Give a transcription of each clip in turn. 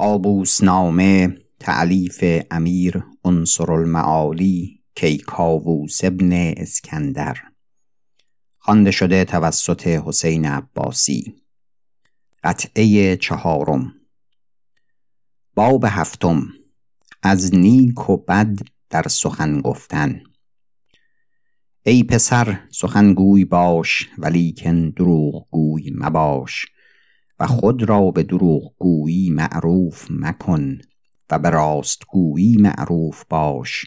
قابوسنامه تألیف امیر عنصرالمعالی کیکاووس ابن اسکندر، خوانده شده توسط حسین عباسی. قطعه چهارم. باب هفتم. از نیک و بد در سخن گفتن. ای پسر سخنگوی باش، ولیکن دروغگوی مباش، و خود را به دروغگویی معروف مکن و به راستگویی معروف باش،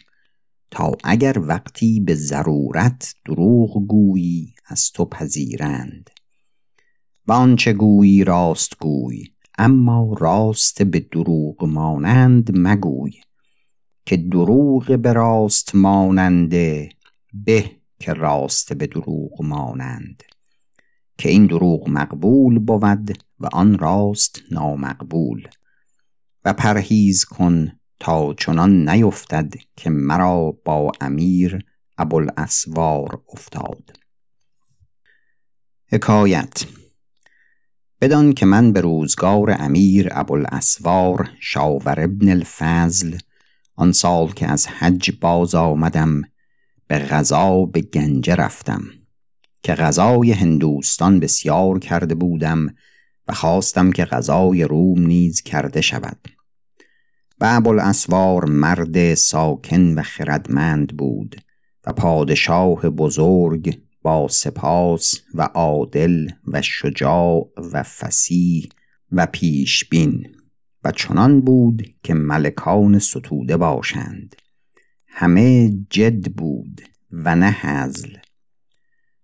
تا اگر وقتی به ضرورت دروغگویی از تو پذیرند. و آنچه گویی راست گوی، اما راست به دروغ مانند مگوی، که دروغ به راست ماننده به که راست به دروغ مانند، که این دروغ مقبول بود و آن راست نامقبول. و پرهیز کن تا چنان نیفتد که مرا با امیر ابوالاسوار افتاد. حکایت: بدان که من به روزگار امیر ابوالاسوار شاور ابن الفضل، آن سال که از حج باز آمدم، به غزا به گنجه رفتم، که غزای هندوستان بسیار کرده بودم و خواستم که غزای روم نیز کرده شود. و ابوالاسوار مرد ساکن و خردمند بود و پادشاه بزرگ با سپاس و عادل و شجاع و فصیح و پیشبین، و چنان بود که ملکان ستوده باشند. همه جد بود و نه هزل.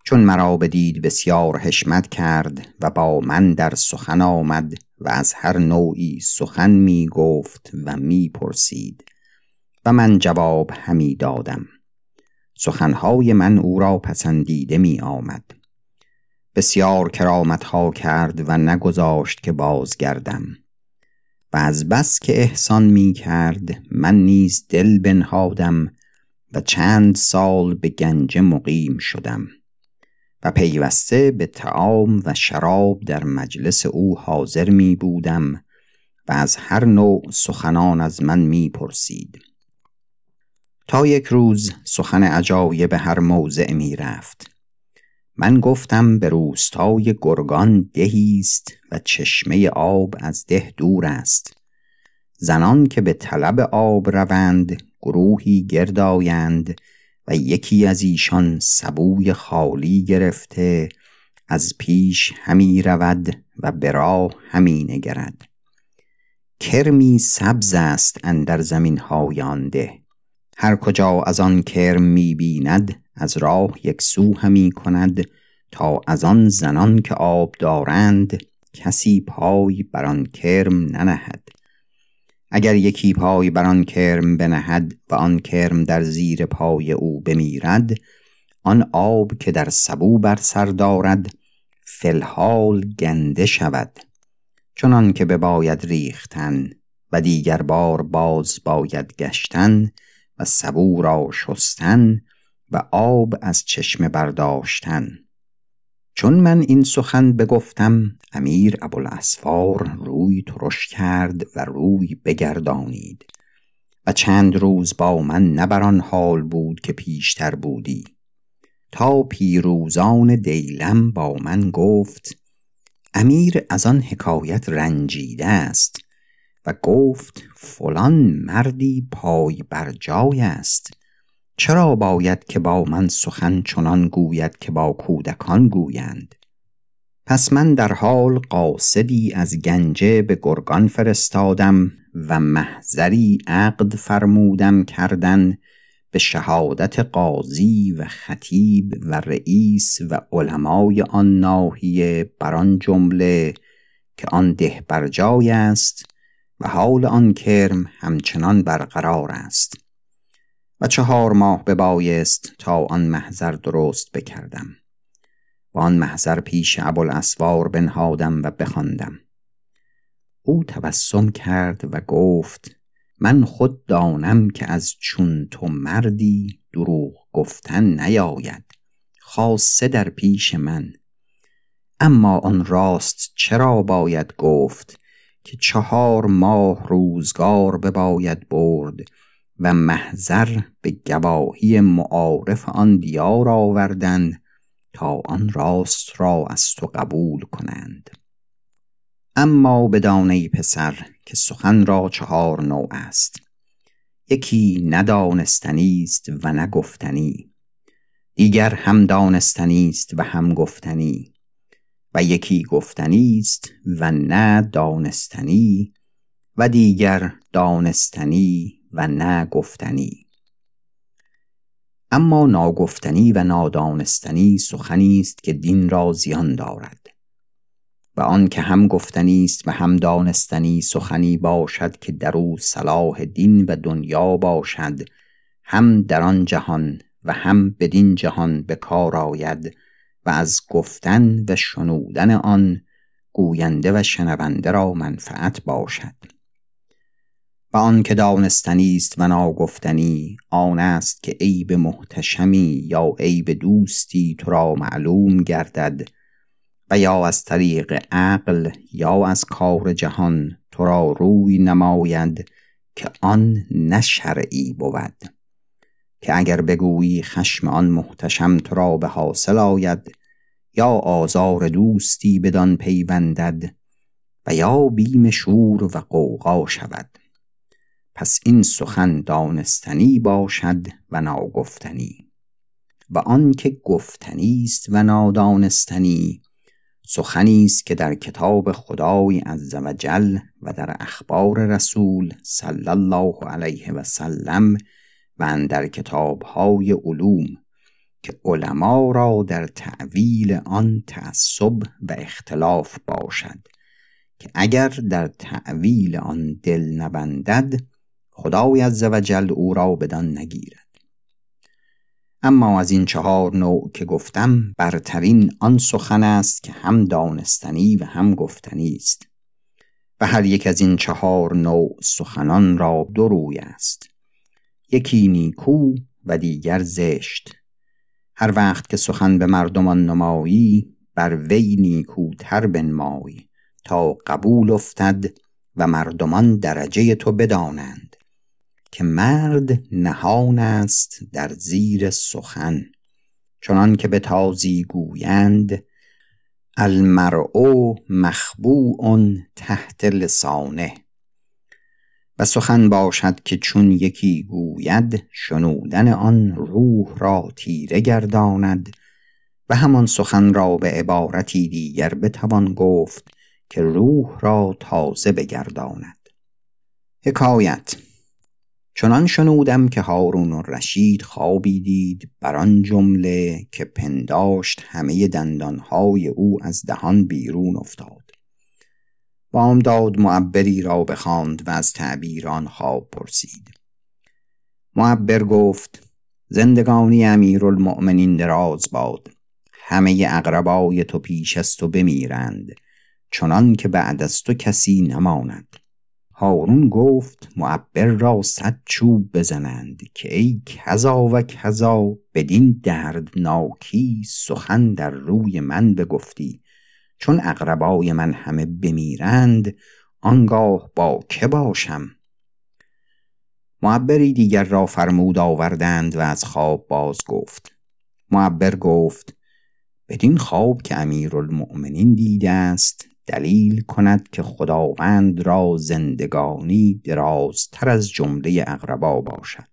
چون مرا بدید بسیار حشمت کرد و با من در سخن آمد و از هر نوعی سخن می گفت و می پرسید و من جواب همی دادم. سخنهای من او را پسندیده می آمد. بسیار کرامتها کرد و نگذاشت که بازگردم. و از بس که احسان می کرد من نیز دل بنهادم و چند سال به گنجه مقیم شدم و پیوسته به طعام و شراب در مجلس او حاضر می بودم و از هر نوع سخنان از من می پرسید. تا یک روز سخن عجایب به هر موضع می رفت. من گفتم به روستای گرگان دهیست و چشمه آب از ده دور است. زنان که به طلب آب روند گروهی گردایند و یکی از ایشان سبوی خالی گرفته از پیش همی رود و به راه همی نگرد. کرمی سبز است اندر زمین های آن ده. هر کجا از آن کرم می بیند از راه یک سو همی کند تا از آن زنان که آب دارند کسی پای بر آن کرم ننهد. اگر یکی پای بر آن کرم بنهد و آن کرم در زیر پای او بمیرد، آن آب که در سبو بر سر دارد فلحال گنده شود، چنان که بباید ریختن و دیگر بار باز باید گشتن و سبو را شستن و آب از چشم برداشتن. چون من این سخن بگفتم، امیر ابوالاسوار روی ترش کرد و روی بگردانید و چند روز با من نه بر آن حال بود که پیشتر بودی، تا پیروزان دیلم با من گفت امیر از آن حکایت رنجیده است و گفت فلان مردی پای بر جای است، چرا باید که با من سخن چنان گوید که با کودکان گویند؟ پس من در حال قاصدی از گنجه به گرگان فرستادم و محضری عقد فرمودم کردن به شهادت قاضی و خطیب و رئیس و علمای آن ناحیه، بر آن جمله که آن ده بر جای است و حال آن کرم همچنان برقرار است. و 4 ماه ببایست تا آن محضر درست بکردم و آن محضر پیش ابوالاسوار بنهادم و بخواندم. او تبسم کرد و گفت من خود دانم که از چون تو مردی دروغ گفتن نیاید، خاصه در پیش من. اما آن راست چرا باید گفت که 4 ماه روزگار بباید برد و محضر به گواهی معارف آن دیار آوردن تا آن راست را از تو قبول کنند. اما بدان ای پسر که سخن را 4 نوع است. یکی ندانستنی است و نگفتنی، دیگر هم دانستنی است و هم گفتنی، و یکی گفتنی است و نه دانستنی، و دیگر دانستنی و نه گفتنی. اما ناگفتنی و نادانستنی سخنی است که دین را زیان دارد، و آن که هم گفتنی است و هم دانستنی سخنی باشد که در او صلاح دین و دنیا باشد، هم در آن جهان و هم بدین جهان به کار آید و از گفتن و شنودن آن گوینده و شنونده را منفعت باشد. و آن که دانستنی است و ناگفتنی آن است که عیب محتشمی یا عیب دوستی تو را معلوم گردد و یا از طریق عقل یا از کار جهان تو را روی نماید که آن نه شرعی بود، که اگر بگویی خشم آن محتشم تو را به حاصل آید یا آزار دوستی بدان پیوندد و یا بیم شور و غوغا شود. پس این سخن دانستنی باشد و ناگفتنی. و آن که گفتنی است و نادانستنی سخنی است که در کتاب خدای عزوجل و در اخبار رسول صلی الله علیه و سلم و در کتاب‌های علوم که علما را در تأویل آن تعصب و اختلاف باشد، که اگر در تأویل آن دل نبندد خدای عزوجل او را بدان نگیرد. اما از این 4 نوع که گفتم برترین آن سخن است که هم دانستنی و هم گفتنی است، و هر یک از این 4 نوع سخنان را 2 روی است، یکی نیکو و دیگر زشت. هر وقت که سخن به مردمان نمایی بر وی نیکوتر بنمایی تا قبول افتد و مردمان درجه تو بدانند که مرد نهان است در زیر سخن، چنان که به تازی گویند المرء مخبوع تحت لسانه. و سخن باشد که چون یکی گوید شنودن آن روح را تیره گرداند و همان سخن را به عبارتی دیگر بتوان گفت که روح را تازه بگرداند. حکایت: چنان شنودم که هارون الرشید خوابی دید بر آن جمله که پنداشت همه دندانهای او از دهان بیرون افتاد. بامداد معبری را بخواند و از تعبیر آن خواب پرسید. معبر گفت: زندگانی امیرالمؤمنین دراز باد، همه اقربای تو پیش از تو بمیرند چنان که بعد از تو کسی نماند. هارون گفت: معبر را 100 چوب بزنند که ای کذا و کذا بدین دردناکی سخن در روی من بگفتی، چون اقربای من همه بمیرند آنگاه با که باشم؟ معبری دیگر را فرمود آوردند و از خواب باز گفت. معبر گفت: بدین خواب که امیرالمؤمنین دیده است دلیل کند که خداوند را زندگانی درازتر از جمله اقربا باشد.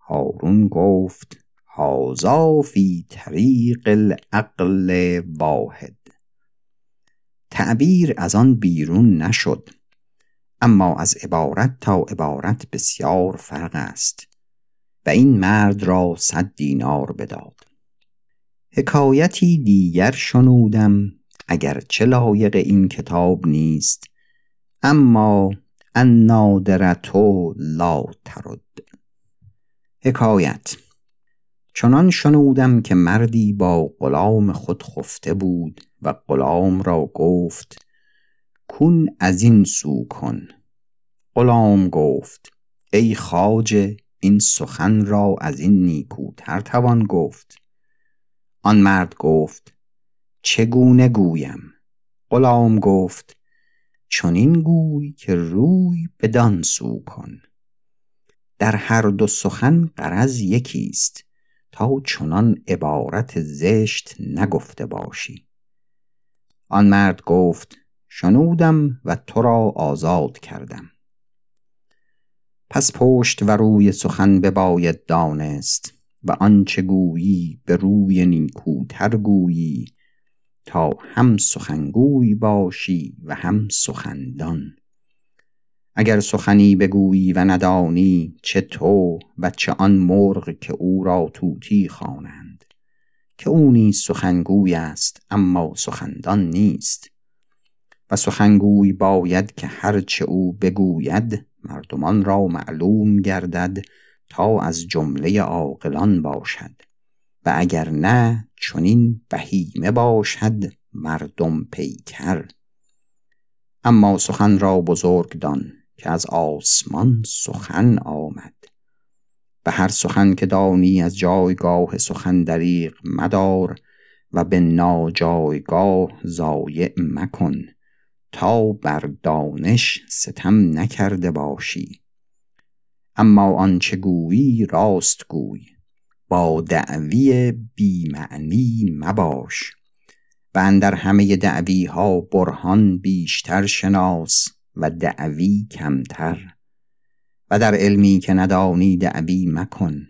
هارون گفت: هذا فی طریق العقل واحد. تعبیر از آن بیرون نشد، اما از عبارت تا عبارت بسیار فرق است و این مرد را 100 دینار بداد. حکایتی دیگر شنودم اگرچه لایق این کتاب نیست، اما النادرتو لا ترد. حکایت: چنان شنودم که مردی با غلام خود خفته بود و غلام را گفت: کن از این سو کن. غلام گفت: ای خواجه، این سخن را از این نیکوتر توان گفت. آن مرد گفت: چگونه گویم؟ غلام گفت: چنین گوی که روی بدان سو کن. در هر دو سخن غرض یکیست تا چنان عبارت زشت نگفته باشی. آن مرد گفت شنودم و تو را آزاد کردم. پس پشت و روی سخن بباید دانست و آنچه گویی به روی نیکوتر گویی تا هم سخنگوی باشی و هم سخندان. اگر سخنی بگویی و ندانی چه تو و چه آن مرغ که او را طوطی خوانند، که او نیز سخنگوی است اما سخندان نیست. و سخنگوی باید که هرچه او بگوید مردمان را معلوم گردد تا از جمله عاقلان باشد، و اگر نه چنین بهیمه باشد مردم پیکر. اما سخن را بزرگ دان که از آسمان سخن آمد. به هر سخن که دانی از جایگاه سخن دریغ مدار و به ناجایگاه ضایع مکن تا بر دانش ستم نکرده باشی. اما آنچه گویی راست گوی، با دعوی بی‌معنی مباش، و اندر همه دعوی ها برهان بیشتر شناس و دعوی کمتر. و در علمی که ندانی دعوی مکن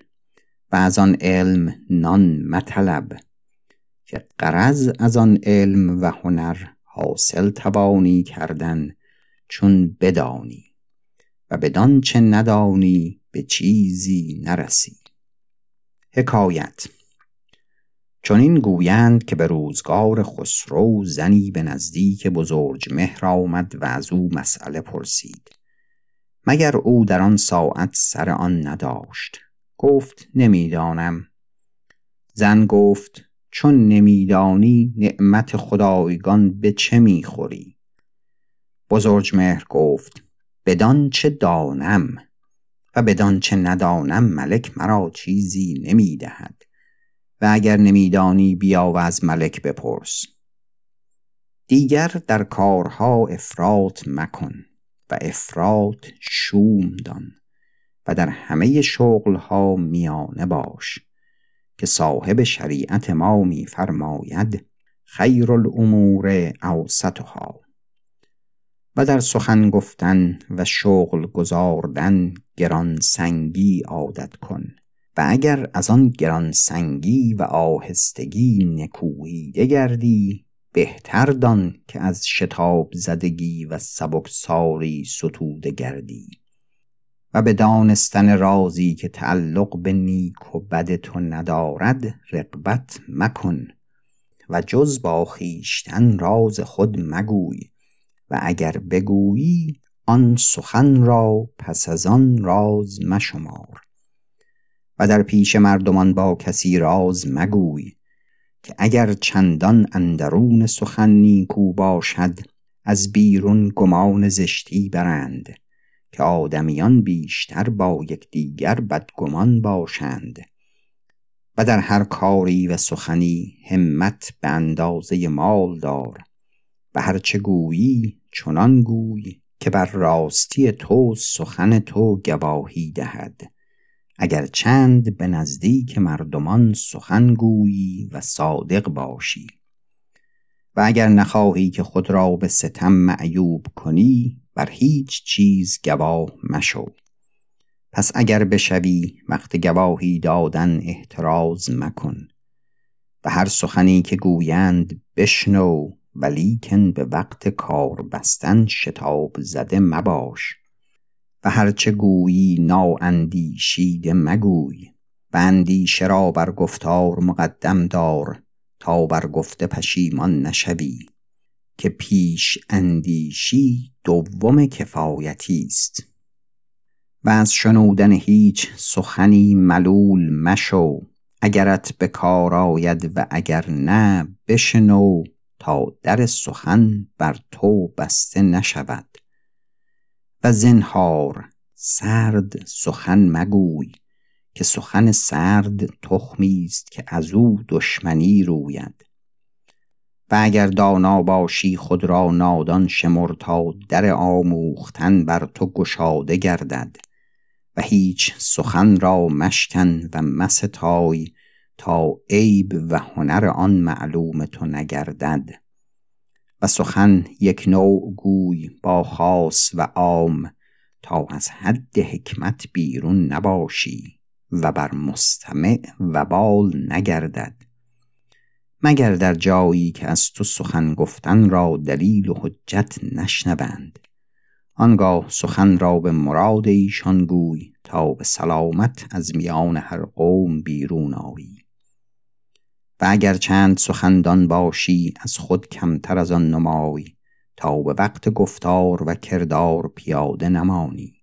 و از آن علم نان مطلب، که غرض از آن علم و هنر حاصل توانی کردن چون بدانی، و بدان چه ندانی به چیزی نرسی. حکایت چون این گویند که به روزگار خسرو زنی به نزدیک بزرجمهر آمد و از او مسئله پرسید، مگر او در آن ساعت سر آن نداشت؟ گفت نمیدانم. زن گفت چون نمیدانی نعمت خدایگان به چه میخوری؟ بزرجمهر گفت بدان چه دانم، و بدان چه ندانم ملک مرا چیزی نمیدهد، و اگر نمیدانی بیا و از ملک بپرس. دیگر در کارها افراط مکن و افراط شوم دان، و در همه شغلها میانه باش، که صاحب شریعت ما می فرماید خیر الامور اوسطها. و در سخن گفتن و شغل گذاردن گرانسنگی عادت کن، و اگر از آن گرانسنگی و آهستگی نکوهیده گردی بهتر دان که از شتاب زدگی و سبکساری ستوده گردی. و به دانستن رازی که تعلق به نیک و بد تو ندارد رغبت مکن و جز با خویشتن راز خود مگوی، و اگر بگویی آن سخن را پس از آن راز مشمار. و در پیش مردمان با کسی راز مگوی، که اگر چندان اندرون سخن نیکو باشد از بیرون گمان زشتی برند، که آدمیان بیشتر با یکدیگر بدگمان باشند. و در هر کاری و سخنی همت به اندازه مال دار، و هرچه گویی چنان گوی که بر راستی تو سخن تو گواهی دهد، اگر چند به نزدیک مردمان سخن گویی و صادق باشی. و اگر نخواهی که خود را به ستم معیوب کنی بر هیچ چیز گواه مشو. پس اگر بشوی وقت گواهی دادن احتراز مکن، و هر سخنی که گویند بشنو، ولیکن به وقت کار بستن شتاب زده مباش. و هرچه گویی نااندیشیده مگوی، و اندیشه را بر گفتار مقدم دار تا بر گفته پشیمان نشوی، که پیش اندیشی دوم کفایتی است. و از شنودن هیچ سخنی ملول مشو، اگرت به کار آید و اگر نه بشنو تا در سخن بر تو بسته نشود. و زنهار سرد سخن مگوی، که سخن سرد تخمی است که از او دشمنی روید. و و اگر دانا باشی خود را نادان شمر تا در آموختن بر تو گشاده گردد و هیچ سخن را مشکن و مستای تا عیب و هنر آن معلوم تو نگردد و سخن یک نوع گوی با خاص و عام تا از حد حکمت بیرون نباشی و بر مستمع وبال نگردد مگر در جایی که از تو سخن گفتن را دلیل و حجت نشنوند آنگاه سخن را به مراد ایشان گوی تا به سلامت از میان هر قوم بیرون آیی و اگر چند سخندان باشی از خود کمتر از آن نمای تا به وقت گفتار و کردار پیاده نمانی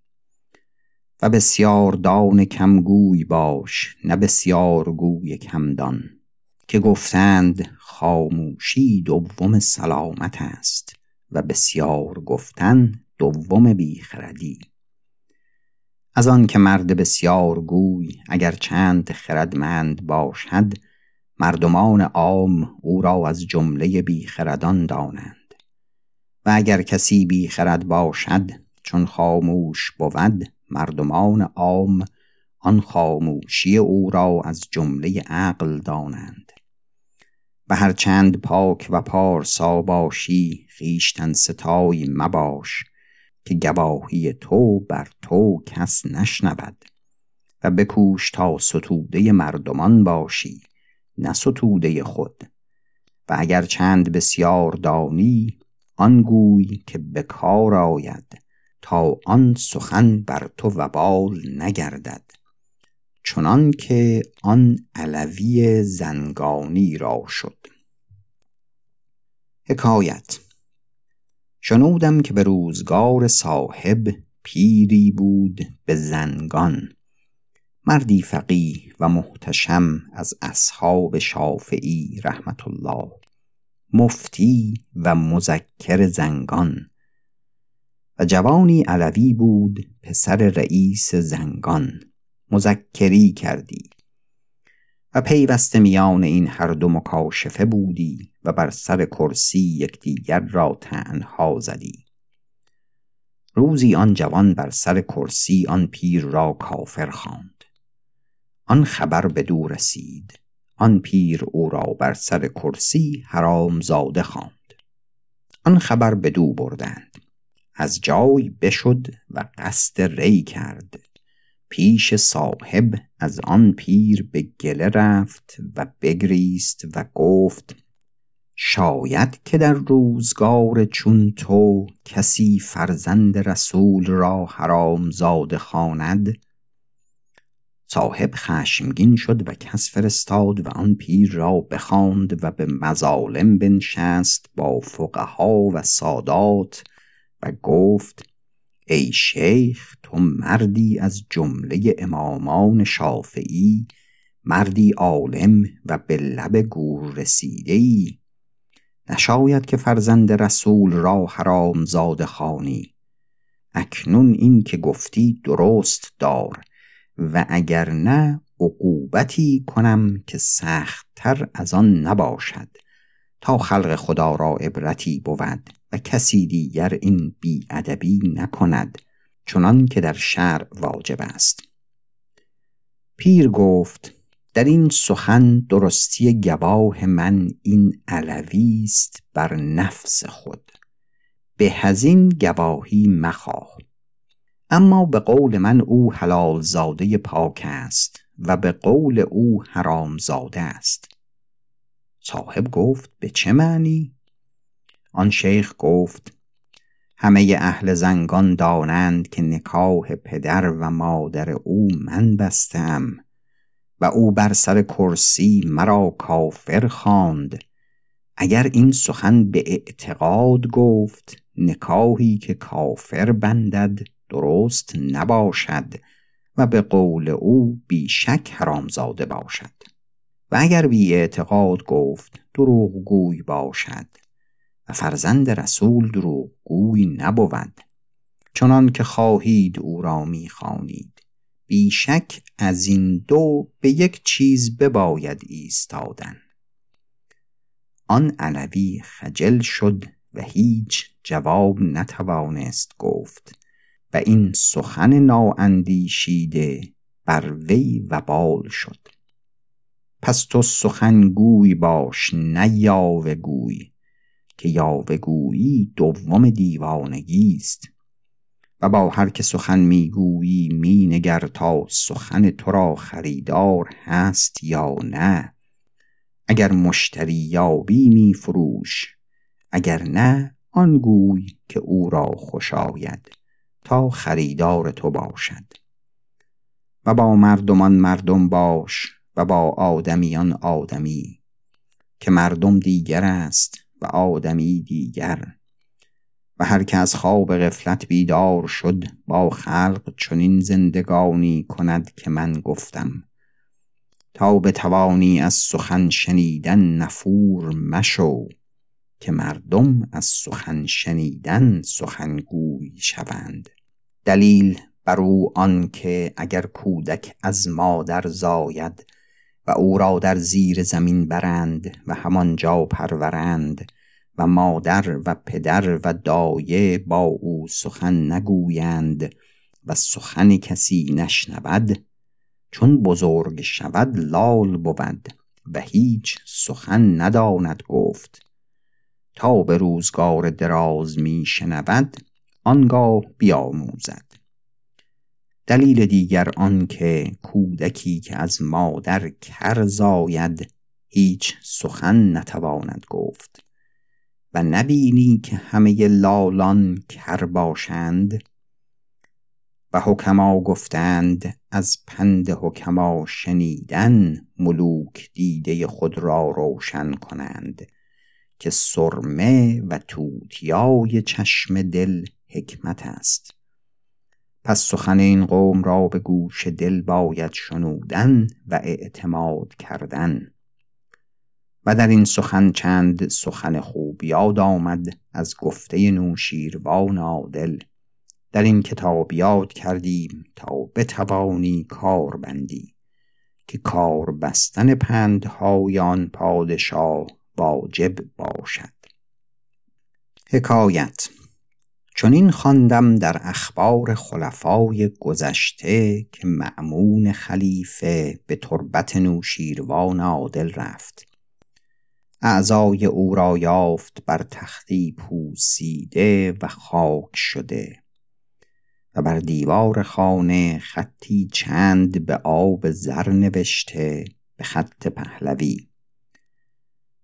و بسیار دان کمگوی باش نه بسیار گوی کمدان که گفتند خاموشی دوم سلامت است و بسیار گفتن دوم بیخردی از آن که مرد بسیار گوی اگر چند خردمند باشد مردمان عام او را از جمله بیخردان دانند و اگر کسی بیخرد باشد چون خاموش بود مردمان عام آن خاموشی او را از جمله عقل دانند و هر چند پاک و پارسا باشی خویشتن ستای مباش که گواهی تو بر تو کس نشنود و بکوش تا ستوده مردمان باشی نه ستوده خود و اگر چند بسیار دانی آن گوی که به کار آید تا آن سخن بر تو وبال نگردد چنان که آن علوی زنگانی را شد. حکایت شنودم که به روزگار صاحب پیری بود به زنگان مردی فقیه و محتشم از اصحاب شافعی رحمت الله مفتی و مذکر زنگان و جوانی علوی بود پسر رئیس زنگان مذکری کردی و پیوسته میان این هر دو مکاشفه بودی و بر سر کرسی یکدیگر را طعن‌ها زدی روزی آن جوان بر سر کرسی آن پیر را کافر خواند آن خبر بدو رسید آن پیر او را بر سر کرسی حرامزاده خواند آن خبر بدو بردند از جای بشد و قصد ری کرد پیش صاحب از آن پیر به گله رفت و بگریست و گفت شاید که در روزگار چون تو کسی فرزند رسول را حرامزاده خواند صاحب خشمگین شد و کس فرستاد و آن پیر را بخواند و به مظالم بنشست با فقها و سادات و گفت ای شیخ تو مردی از جمله امامان شافعی مردی عالم و به لب گور رسیده‌ای نشاید که فرزند رسول را حرامزاده خوانی اکنون این که گفتی درست دار و اگر نه عقوبتی کنم که سخت‌تر از آن نباشد تا خلق خدا را عبرتی بود و کسی دیگر این بی‌ادبی نکند چنان که در شرع واجب است پیر گفت در این سخن درستی گواه من این علوی است بر نفس خود به هزین گواهی مخواه اما به قول من او حلال زاده پاک است و به قول او حرام زاده است صاحب گفت به چه معنی؟ آن شیخ گفت همه اهل زنگان دانند که نکاح پدر و مادر او من بستم و او بر سر کرسی مرا کافر خواند اگر این سخن به اعتقاد گفت نکاحی که کافر بندد درست نباشد و به قول او بیشک حرامزاده باشد و اگر بی اعتقاد گفت دروغگوی باشد و فرزند رسول دروغگوی نبود چنان که خواهید او را می خوانید بیشک از این دو به یک چیز بباید ایستادن آن علوی خجل شد و هیچ جواب نتوانست گفت و این سخن نااندیشیده بر وی وبال شد. پس تو سخنگوی باش نه یاوه‌گوی، که یاوه‌گویی دوم دیوانگیست و با هر که سخن میگویی می نگر تا سخن تو را خریدار هست یا نه. اگر مشتری یابی می فروش، اگر نه آن گوی که او را خوش آید تا خریدار تو باشد. و با مردمان مردم باش و با آدمیان آدمی، که مردم دیگر است و آدمی دیگر. و هر که از خواب غفلت بیدار شد با خلق چنین زندگانی کند که من گفتم. تا بتوانی از سخن شنیدن نفور مشو، که مردم از سخن شنیدن سخنگوی شوند. دلیل بر او آن که اگر کودک از مادر زاید و او را در زیر زمین برند و همانجا پرورند و مادر و پدر و دایه با او سخن نگویند و سخن کسی نشنود، چون بزرگ شود لال بود و هیچ سخن نداند گفت. تا به روزگار دراز می شنود آنگاه بیاموزد. دلیل دیگر آن که کودکی که از مادر کر زاید هیچ سخن نتواند گفت. و نبینی که همه لالان کر باشند؟ و حکما گفتند از پند حکما شنیدن ملوک دیده خود را روشن کنند، که سرمه و توتیای چشم دل حکمت است. پس سخن این قوم را به گوش دل باید شنودن و اعتماد کردن. و در این سخن چند سخن خوب یاد آمد از گفته نوشیروان عادل. در این کتاب یاد کردیم تا بتوانی کار بندی، که کار بستن پندهای آن پادشاه واجب باشد. حکایت چون این خواندم در اخبار خلفای گذشته که مأمون خلیفه به تربت نوشیروان عادل رفت. اعضای او را یافت بر تختی پوسیده و خاک شده و بر دیوار خانه خطی چند به آب زر نوشته به خط پهلوی.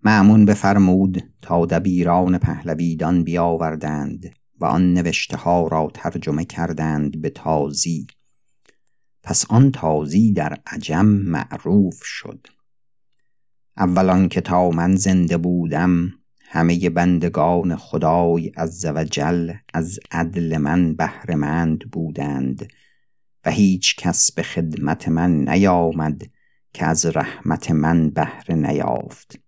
مأمون بفرمود تا دبیران پهلویدان بیاوردند و آن نوشته ها را ترجمه کردند به تازی. پس آن تازی در عجم معروف شد. اولان که تا من زنده بودم همه بندگان خدای عزوجل از عدل من بهره‌مند بودند و هیچ کس به خدمت من نیامد که از رحمت من بهره نیافت.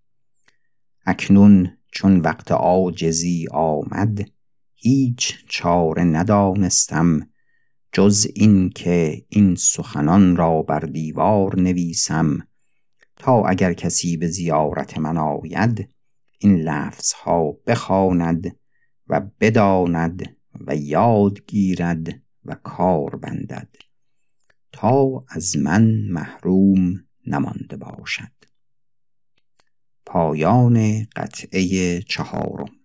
اکنون چون وقت عاجزی آمد هیچ چاره ندانستم جز این که این سخنان را بر دیوار نویسم، تا اگر کسی به زیارت من آید این لفظها بخواند و بداند و یاد گیرد و کار بندد تا از من محروم نمانده باشد. پایان قطعه 4.